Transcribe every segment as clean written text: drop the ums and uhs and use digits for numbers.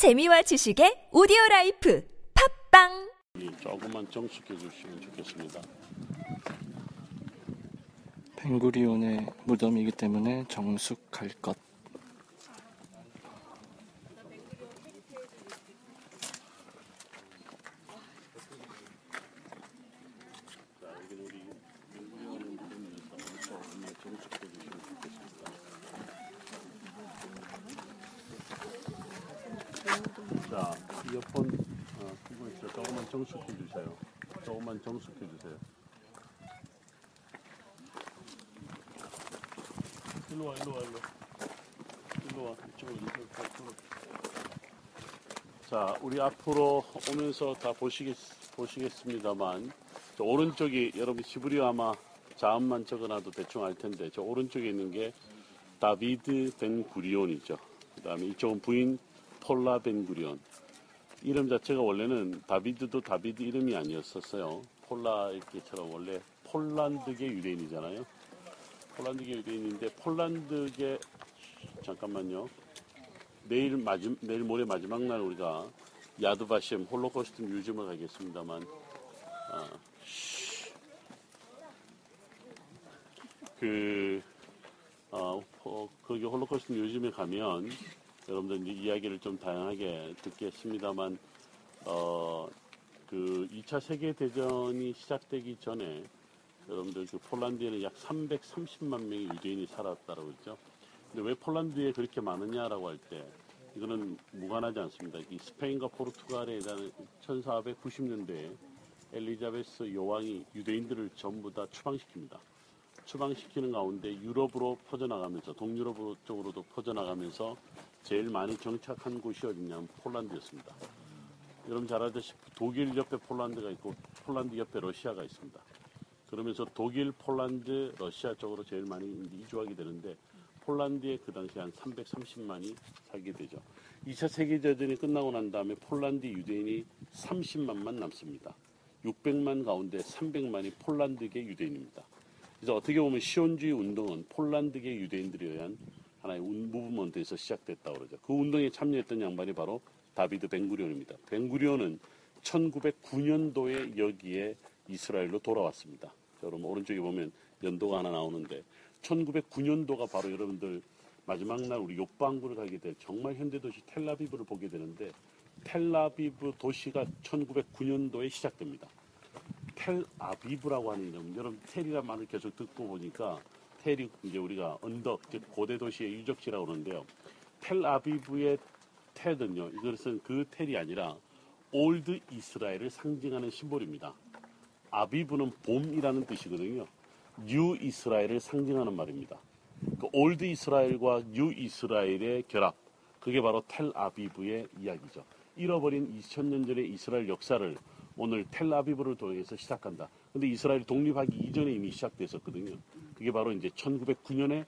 재미와 지식의 오디오라이프 팝빵. 조금만 정숙해 주시면 좋겠습니다. 벵구리온의 무덤이기 때문에 정숙할 것. 자, 이어폰 끼고 있죠. 조금만 정숙해 주세요. 조금만 정숙해 주세요. 일로 와. 이쪽으로. 자, 우리 앞으로 오면서 다 보시겠습니다만, 저 오른쪽이 여러분 히브리어 아마 자음만 적어놔도 대충 알 텐데, 저 오른쪽에 있는 게 다비드 벤구리온이죠. 그다음에 이쪽은 부인 폴라 벤구리온. 이름 자체가 원래는 다비드도 다비드 이름이 아니었었어요. 폴라 이렇게처럼 원래 폴란드계 유대인이잖아요. 폴란드계 유대인인데 폴란드계 잠깐만요. 내일 모레 마지막 날 우리가 야드 바셈 홀로코스트 뮤지엄을 가겠습니다만 거기 홀로코스트 뮤지엄에 가면 여러분들 이제 이야기를 좀 다양하게 듣겠습니다만 2차 세계대전이 시작되기 전에 여러분들 폴란드에는 약 330만 명의 유대인이 살았다라고 했죠. 근데 왜 폴란드에 그렇게 많으냐라고 할 때 이거는 무관하지 않습니다. 이 스페인과 포르투갈에 대한 1490년대에 엘리자베스 여왕이 유대인들을 전부 다 추방시킵니다. 추방시키는 가운데 유럽으로 퍼져나가면서 동유럽 쪽으로도 퍼져나가면서 제일 많이 정착한 곳이 어디냐면 폴란드였습니다. 여러분 잘 아시다시피 독일 옆에 폴란드가 있고 폴란드 옆에 러시아가 있습니다. 그러면서 독일, 폴란드, 러시아 쪽으로 제일 많이 이주하게 되는데 폴란드에 그 당시에 한 330만이 살게 되죠. 2차 세계대전이 끝나고 난 다음에 폴란드 유대인이 30만만 남습니다. 600만 가운데 300만이 폴란드계 유대인입니다. 그래서 어떻게 보면 시온주의 운동은 폴란드계 유대인들에 의한 하나의 무브먼트에서 시작됐다고 그러죠. 그 운동에 참여했던 양반이 바로 다비드 벵구리온입니다. 벵구리온은 1909년도에 여기에 이스라엘로 돌아왔습니다. 여러분 오른쪽에 보면 연도가 하나 나오는데 1909년도가 바로 여러분들 마지막 날 우리 욥방구를 가게 될 정말 현대도시 텔아비브를 보게 되는데 텔아비브 도시가 1909년도에 시작됩니다. 텔아비브라고 하는 이름, 여러분 텔이라는 말을 계속 듣고 보니까 텔이 이제 우리가 언덕, 즉 고대 도시의 유적지라고 그러는데요. 텔아비브의 텔은요, 이것은 그 텔이 아니라 올드 이스라엘을 상징하는 심볼입니다. 아비브는 봄이라는 뜻이거든요. 뉴 이스라엘을 상징하는 말입니다. 그 올드 이스라엘과 뉴 이스라엘의 결합, 그게 바로 텔아비브의 이야기죠. 잃어버린 2000년 전의 이스라엘 역사를 오늘 텔아비브를 통해서 시작한다. 근데 이스라엘 독립하기 이전에 이미 시작됐었거든요. 그게 바로 이제 1909년에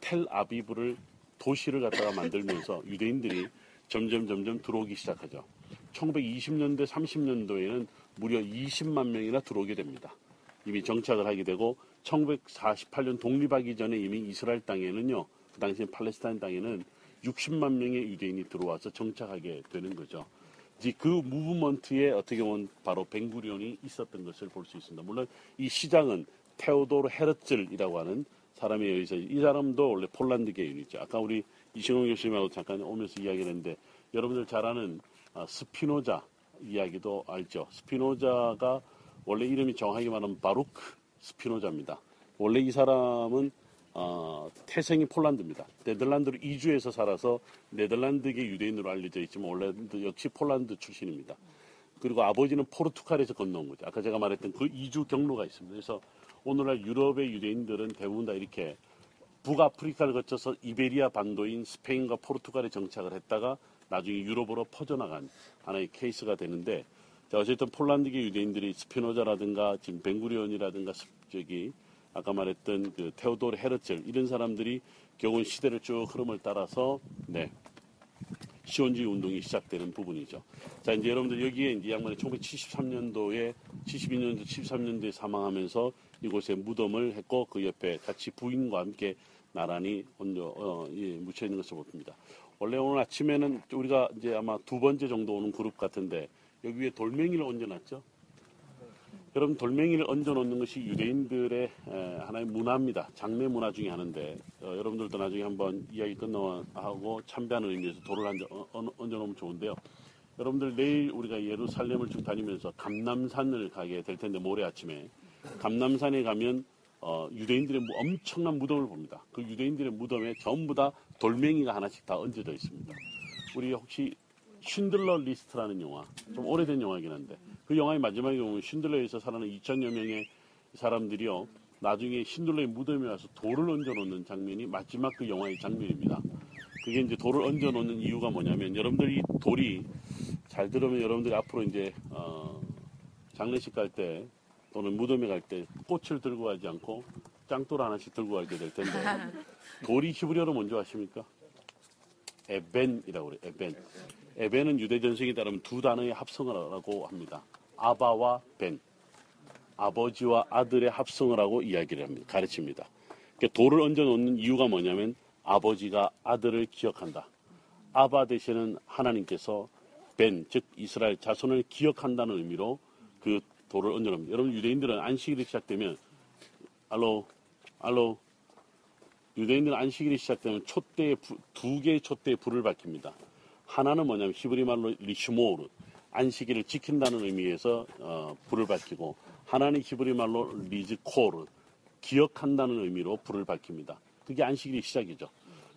텔아비브를 도시를 갖다가 만들면서 유대인들이 점점 들어오기 시작하죠. 1920년대, 30년도에는 무려 20만 명이나 들어오게 됩니다. 이미 정착을 하게 되고 1948년 독립하기 전에 이미 이스라엘 땅에는요. 그 당시에 팔레스타인 땅에는 60만 명의 유대인이 들어와서 정착하게 되는 거죠. 이제 그 무브먼트에 어떻게 보면 바로 벵구리온이 있었던 것을 볼 수 있습니다. 물론 이 시장은 테오도르 헤르츠라고 하는 사람에 의해서 이 사람도 원래 폴란드계 유닛이죠. 아까 우리 이신홍 교수님하고 잠깐 오면서 이야기를 했는데 여러분들 잘 아는 스피노자 이야기도 알죠. 스피노자가 원래 이름이 정확히 말하면 바루크 스피노자입니다. 원래 이 사람은 태생이 폴란드입니다. 네덜란드로 이주해서 살아서 네덜란드계 유대인으로 알려져 있지만 원래 역시 폴란드 출신입니다. 그리고 아버지는 포르투갈에서 건너온 거죠. 아까 제가 말했던 그 이주 경로가 있습니다. 그래서 오늘날 유럽의 유대인들은 대부분 다 이렇게 북아프리카를 거쳐서 이베리아 반도인 스페인과 포르투갈에 정착을 했다가 나중에 유럽으로 퍼져나간 하나의 케이스가 되는데, 자, 어쨌든 폴란드계 유대인들이 스피노자라든가 지금 벵구리온이라든가 저기 아까 말했던 그 테오도르 헤르첼 이런 사람들이 결국은 시대를 쭉 흐름을 따라서 네 시온주의 운동이 시작되는 부분이죠. 자, 이제 여러분들 여기에 이제 양반이 1973년도에 72년도 73년도에 사망하면서 이곳에 무덤을 했고 그 옆에 같이 부인과 함께 나란히 묻혀 있는 것을 봅니다. 원래 오늘 아침에는 우리가 이제 아마 두 번째 정도 오는 그룹 같은데 여기 위에 돌멩이를 얹어놨죠. 여러분, 돌멩이를 얹어놓는 것이 유대인들의 하나의 문화입니다. 장례 문화 중에 하나인데 여러분들도 나중에 한번 이야기 끝나고 참배하는 의미에서 돌을 얹어놓으면 좋은데요. 여러분들 내일 우리가 예루살렘을 쭉 다니면서 감람산을 가게 될 텐데 모레 아침에 감람산에 가면 유대인들의 엄청난 무덤을 봅니다. 그 유대인들의 무덤에 전부 다 돌멩이가 하나씩 다 얹어져 있습니다. 우리 혹시 쉰들러 리스트라는 영화, 좀 오래된 영화이긴 한데 그 영화의 마지막에 보면 쉰들러에서 살아는 2,000여 명의 사람들이요, 나중에 쉰들러의 무덤에 와서 돌을 얹어놓는 장면이 마지막 그 영화의 장면입니다. 그게 이제 돌을 얹어놓는 이유가 뭐냐면, 여러분들이 돌이 잘 들으면 여러분들이 앞으로 이제 장례식 갈 때 또는 무덤에 갈 때 꽃을 들고 가지 않고 짱돌 하나씩 들고 가게 될 텐데 돌이 히브리어로 뭔지 아십니까? 에벤이라고 그래요. 에벤. 에벤은 유대 전승에 따르면 두 단어의 합성을 하고 합니다. 아바와 벤. 아버지와 아들의 합성을 하고 이야기를 합니다. 가르칩니다. 그러니까 돌을 얹어 놓는 이유가 뭐냐면 아버지가 아들을 기억한다. 아바 대신은 하나님께서 벤, 즉 이스라엘 자손을 기억한다는 의미로 그 돌을 얹어 놓습니다. 여러분, 유대인들은 안식일이 시작되면 유대인들은 안식일이 시작되면 두 개의 촛대에 불을 밝힙니다. 하나는 뭐냐면 히브리 말로 리슈모르, 안식일을 지킨다는 의미에서 불을 밝히고, 하나는 히브리 말로 리즈코르, 기억한다는 의미로 불을 밝힙니다. 그게 안식일이 시작이죠.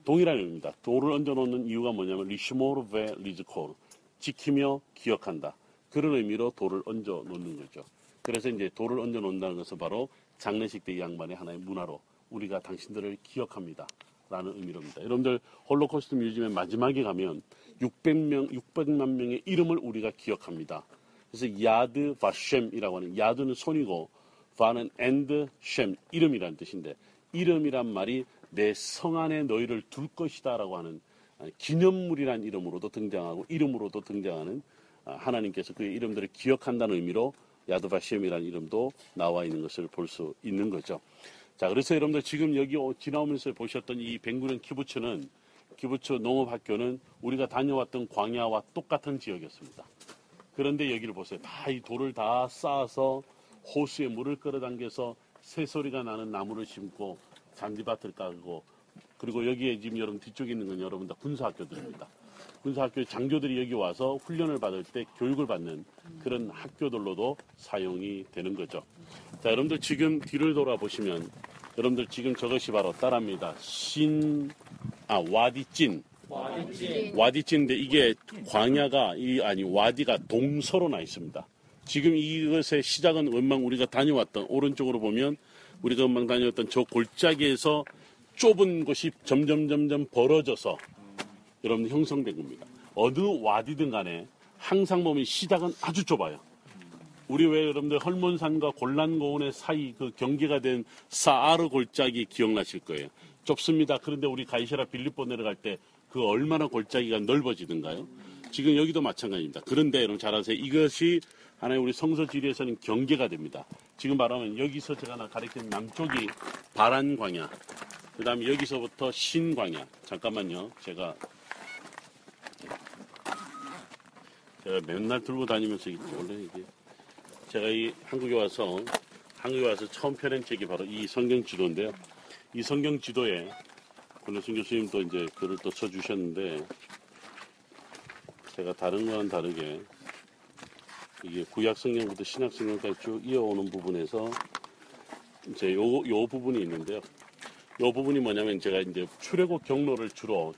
동일한 의미입니다. 돌을 얹어놓는 이유가 뭐냐면 리슈모르 베 리즈코르, 지키며 기억한다. 그런 의미로 돌을 얹어놓는 거죠. 그래서 이제 돌을 얹어놓는다는 것은 바로 장례식 때 양반의 하나의 문화로 우리가 당신들을 기억합니다 라는 의미입니다. 여러분들 홀로코스트 뮤지엄의 마지막에 가면 600만 명의 이름을 우리가 기억합니다. 그래서 야드 바셴이라고 하는, 야드는 손이고 바는 엔드 셴, 이름이라는 뜻인데, 이름이란 말이 내 성 안에 너희를 둘 것이다 라고 하는 기념물이란 이름으로도 등장하고 이름으로도 등장하는, 하나님께서 그의 이름들을 기억한다는 의미로 야드 바셴이라는 이름도 나와 있는 것을 볼 수 있는 거죠. 자, 그래서 여러분들 지금 여기 지나오면서 보셨던 이 벤구리온 키부츠는, 키부츠 농업학교는 우리가 다녀왔던 광야와 똑같은 지역이었습니다. 그런데 여기를 보세요. 다 이 돌을 다 쌓아서 호수에 물을 끌어당겨서 새소리가 나는 나무를 심고 잔디밭을 깔고, 그리고 여기에 지금 여러분 뒤쪽에 있는 건 여러분 다 군사학교들입니다. 군사학교의 장교들이 여기 와서 훈련을 받을 때 교육을 받는 그런 학교들로도 사용이 되는 거죠. 자, 여러분들 지금 뒤를 돌아보시면 여러분들 지금 저것이 바로 따라합니다. 와디진. 와디진인데 이게 와디가 동서로 나 있습니다. 지금 이것의 시작은 원망 우리가 다녀왔던, 오른쪽으로 보면 우리가 원망 다녀왔던 저 골짜기에서 좁은 곳이 점점 벌어져서 여러분 형성된 겁니다. 어느 와디든 간에 항상 보면 시작은 아주 좁아요. 우리 왜 여러분들 헐몬산과 골란고원의 사이 그 경계가 된 사아르 골짜기 기억나실 거예요. 좁습니다. 그런데 우리 가이세라 빌립보 내려갈 때 그 얼마나 골짜기가 넓어지든가요. 지금 여기도 마찬가지입니다. 그런데 여러분 잘 아세요. 이것이 하나의 우리 성서 지리에서는 경계가 됩니다. 지금 말하면 여기서 제가 가리키는 남쪽이 바란 광야, 그 다음에 여기서부터 신 광야. 잠깐만요. 제가 맨날 들고 다니면서 원래 이게 제가 이 한국에 와서 처음 펴낸 책이 바로 이 성경 지도인데요. 이 성경 지도에 권혜순 교수님도 이제 글을 또 써주셨는데, 제가 다른 거와는 다르게 이게 구약 성경부터 신약 성경까지 쭉 이어오는 부분에서 이제 요 부분이 있는데요. 이 부분이 뭐냐면 제가 이제 출애굽 경로를 주로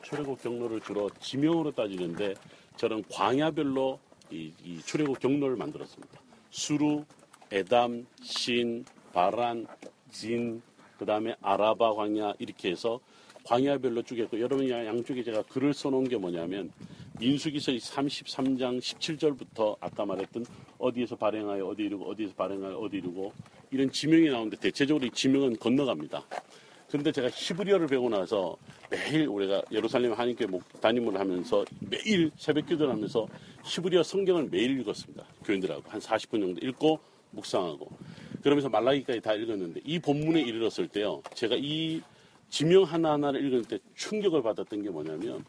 지명으로 따지는데, 저는 광야별로 이 출애굽 경로를 만들었습니다. 수루, 에담, 신, 바란, 진, 그 다음에 아라바 광야, 이렇게 해서 광야별로 쭉 했고, 여러분 양쪽에 제가 글을 써놓은 게 뭐냐면 민수기서 33장 17절부터 아까 말했던 어디에서 발행하여 어디 이루고 어디에서 발행하여 어디 이루고 이런 지명이 나오는데, 대체적으로 이 지명은 건너갑니다. 근데 제가 히브리어를 배우고 나서 매일 우리가 예루살렘 한인교회 담임을 하면서 매일 새벽 기도를 하면서 히브리어 성경을 매일 읽었습니다. 교인들하고 한 40분 정도 읽고 묵상하고, 그러면서 말라기까지 다 읽었는데, 이 본문에 이르렀을 때요, 제가 이 지명 하나하나를 읽을 때 충격을 받았던 게 뭐냐면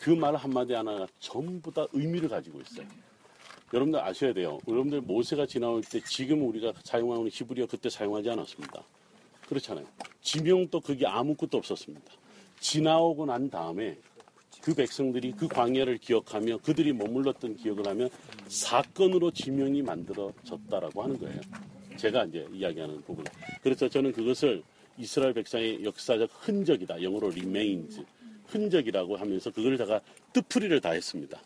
그 말 한마디 하나가 전부 다 의미를 가지고 있어요. 여러분들 아셔야 돼요. 여러분들 모세가 지나올 때 지금 우리가 사용하는 히브리어 그때 사용하지 않았습니다. 그렇잖아요. 지명도 그게 아무것도 없었습니다. 지나오고 난 다음에 그 백성들이 그 광야를 기억하며 그들이 머물렀던 기억을 하면 사건으로 지명이 만들어졌다라고 하는 거예요. 제가 이제 이야기하는 부분. 그래서 저는 그것을 이스라엘 백성의 역사적 흔적이다. 영어로 remains. 흔적이라고 하면서 그걸 제가 뜻풀이를 다 했습니다.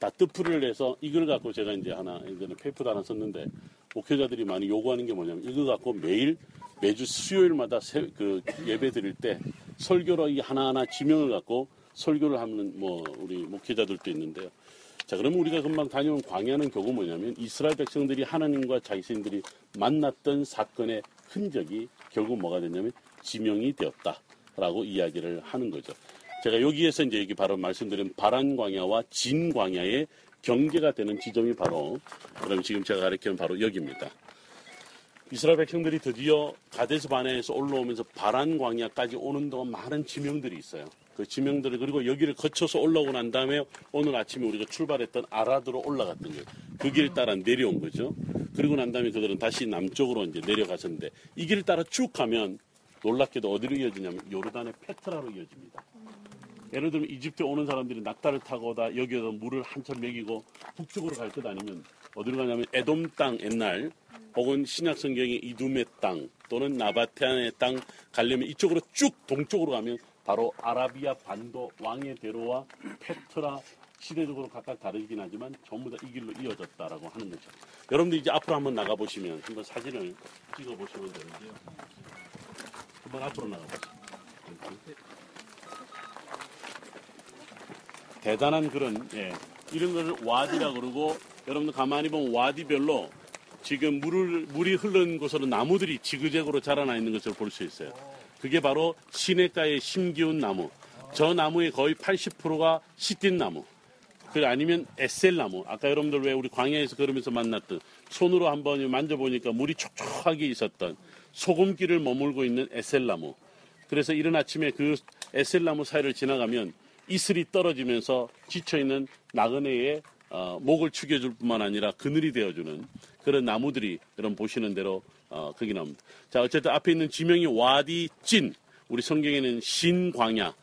다 뜻풀이를 해서 이걸 갖고 제가 이제 하나, 이제는 페이퍼도 하나 썼는데 목회자들이 많이 요구하는 게 뭐냐면 이걸 갖고 매일, 매주 수요일마다 예배 드릴 때 설교로 이 하나하나 지명을 갖고 설교를 하는 뭐 우리 목회자들도 있는데요. 자, 그러면 우리가 금방 다녀온 광야는 결국 뭐냐면 이스라엘 백성들이 하나님과 자신들이 만났던 사건의 흔적이 결국 뭐가 됐냐면 지명이 되었다라고 이야기를 하는 거죠. 제가 여기에서 이제 여기 바로 말씀드린 바란 광야와 진 광야의 경계가 되는 지점이 바로 그럼 지금 제가 가리키는 바로 여기입니다. 이스라엘 백성들이 드디어 가데스 바네에서 올라오면서 바란 광야까지 오는 동안 많은 지명들이 있어요. 그 지명들을 그리고 여기를 거쳐서 올라오고 난 다음에 오늘 아침에 우리가 출발했던 아라드로 올라갔던 거예요. 그 길 따라 내려온 거죠. 그리고 난 다음에 그들은 다시 남쪽으로 이제 내려갔었는데 이 길을 따라 쭉 가면 놀랍게도 어디로 이어지냐면 요르단의 페트라로 이어집니다. 예를 들면 이집트에 오는 사람들이 낙타를 타고 다 여기에서 물을 한참 먹이고 북쪽으로 갈 것 아니면 어디로 가냐면 에돔 땅 옛날 혹은 신약 성경의 이두메 땅 또는 나바테안의 땅 가려면 이쪽으로 쭉 동쪽으로 가면 바로 아라비아 반도 왕의 대로와 페트라 시대적으로 각각 다르긴 하지만 전부 다 이 길로 이어졌다라고 하는 거죠. 여러분들 이제 앞으로 한번 나가보시면 한번 사진을 찍어보시면 되는데요. 한번 앞으로 나가보세요. 대단한 그런 이런 것을 와디라 그러고 여러분들 가만히 보면 와디별로 지금 물이 흐르는 곳으로 나무들이 지그재그로 자라나 있는 것을 볼 수 있어요. 그게 바로 시내가에 심기운 나무. 저 나무의 거의 80%가 시띤 나무. 그 아니면 에셀 나무. 아까 여러분들 왜 우리 광야에서 걸으면서 만났던 손으로 한번 만져보니까 물이 촉촉하게 있었던 소금기를 머물고 있는 에셀 나무. 그래서 이른 아침에 그 에셀 나무 사이를 지나가면 이슬이 떨어지면서 지쳐있는 나그네의 목을 축여줄 뿐만 아니라 그늘이 되어주는 그런 나무들이 여러분 보시는 대로 거기 나옵니다. 자, 어쨌든 앞에 있는 지명이 와디 찐, 우리 성경에는 신 광야의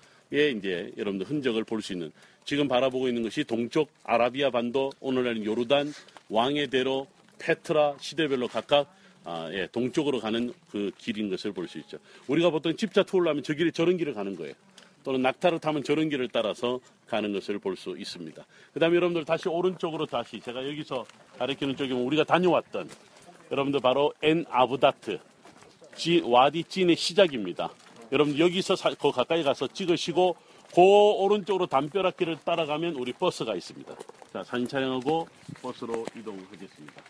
이제 여러분들 흔적을 볼 수 있는 지금 바라보고 있는 것이 동쪽 아라비아 반도, 오늘날은 요르단, 왕의 대로, 페트라 시대별로 각각 동쪽으로 가는 그 길인 것을 볼 수 있죠. 우리가 보통 집자 투어를 하면 저 길이 저런 길을 가는 거예요. 또는 낙타를 타면 저런 길을 따라서 가는 것을 볼 수 있습니다. 그 다음에 여러분들 다시 오른쪽으로 다시 제가 여기서 가리키는 쪽에 우리가 다녀왔던 여러분들 바로 엔 아브다트 와디 찐의 시작입니다. 여러분 여기서 그 가까이 가서 찍으시고 그 오른쪽으로 담벼락길을 따라가면 우리 버스가 있습니다. 자, 사진 촬영하고 버스로 이동하겠습니다.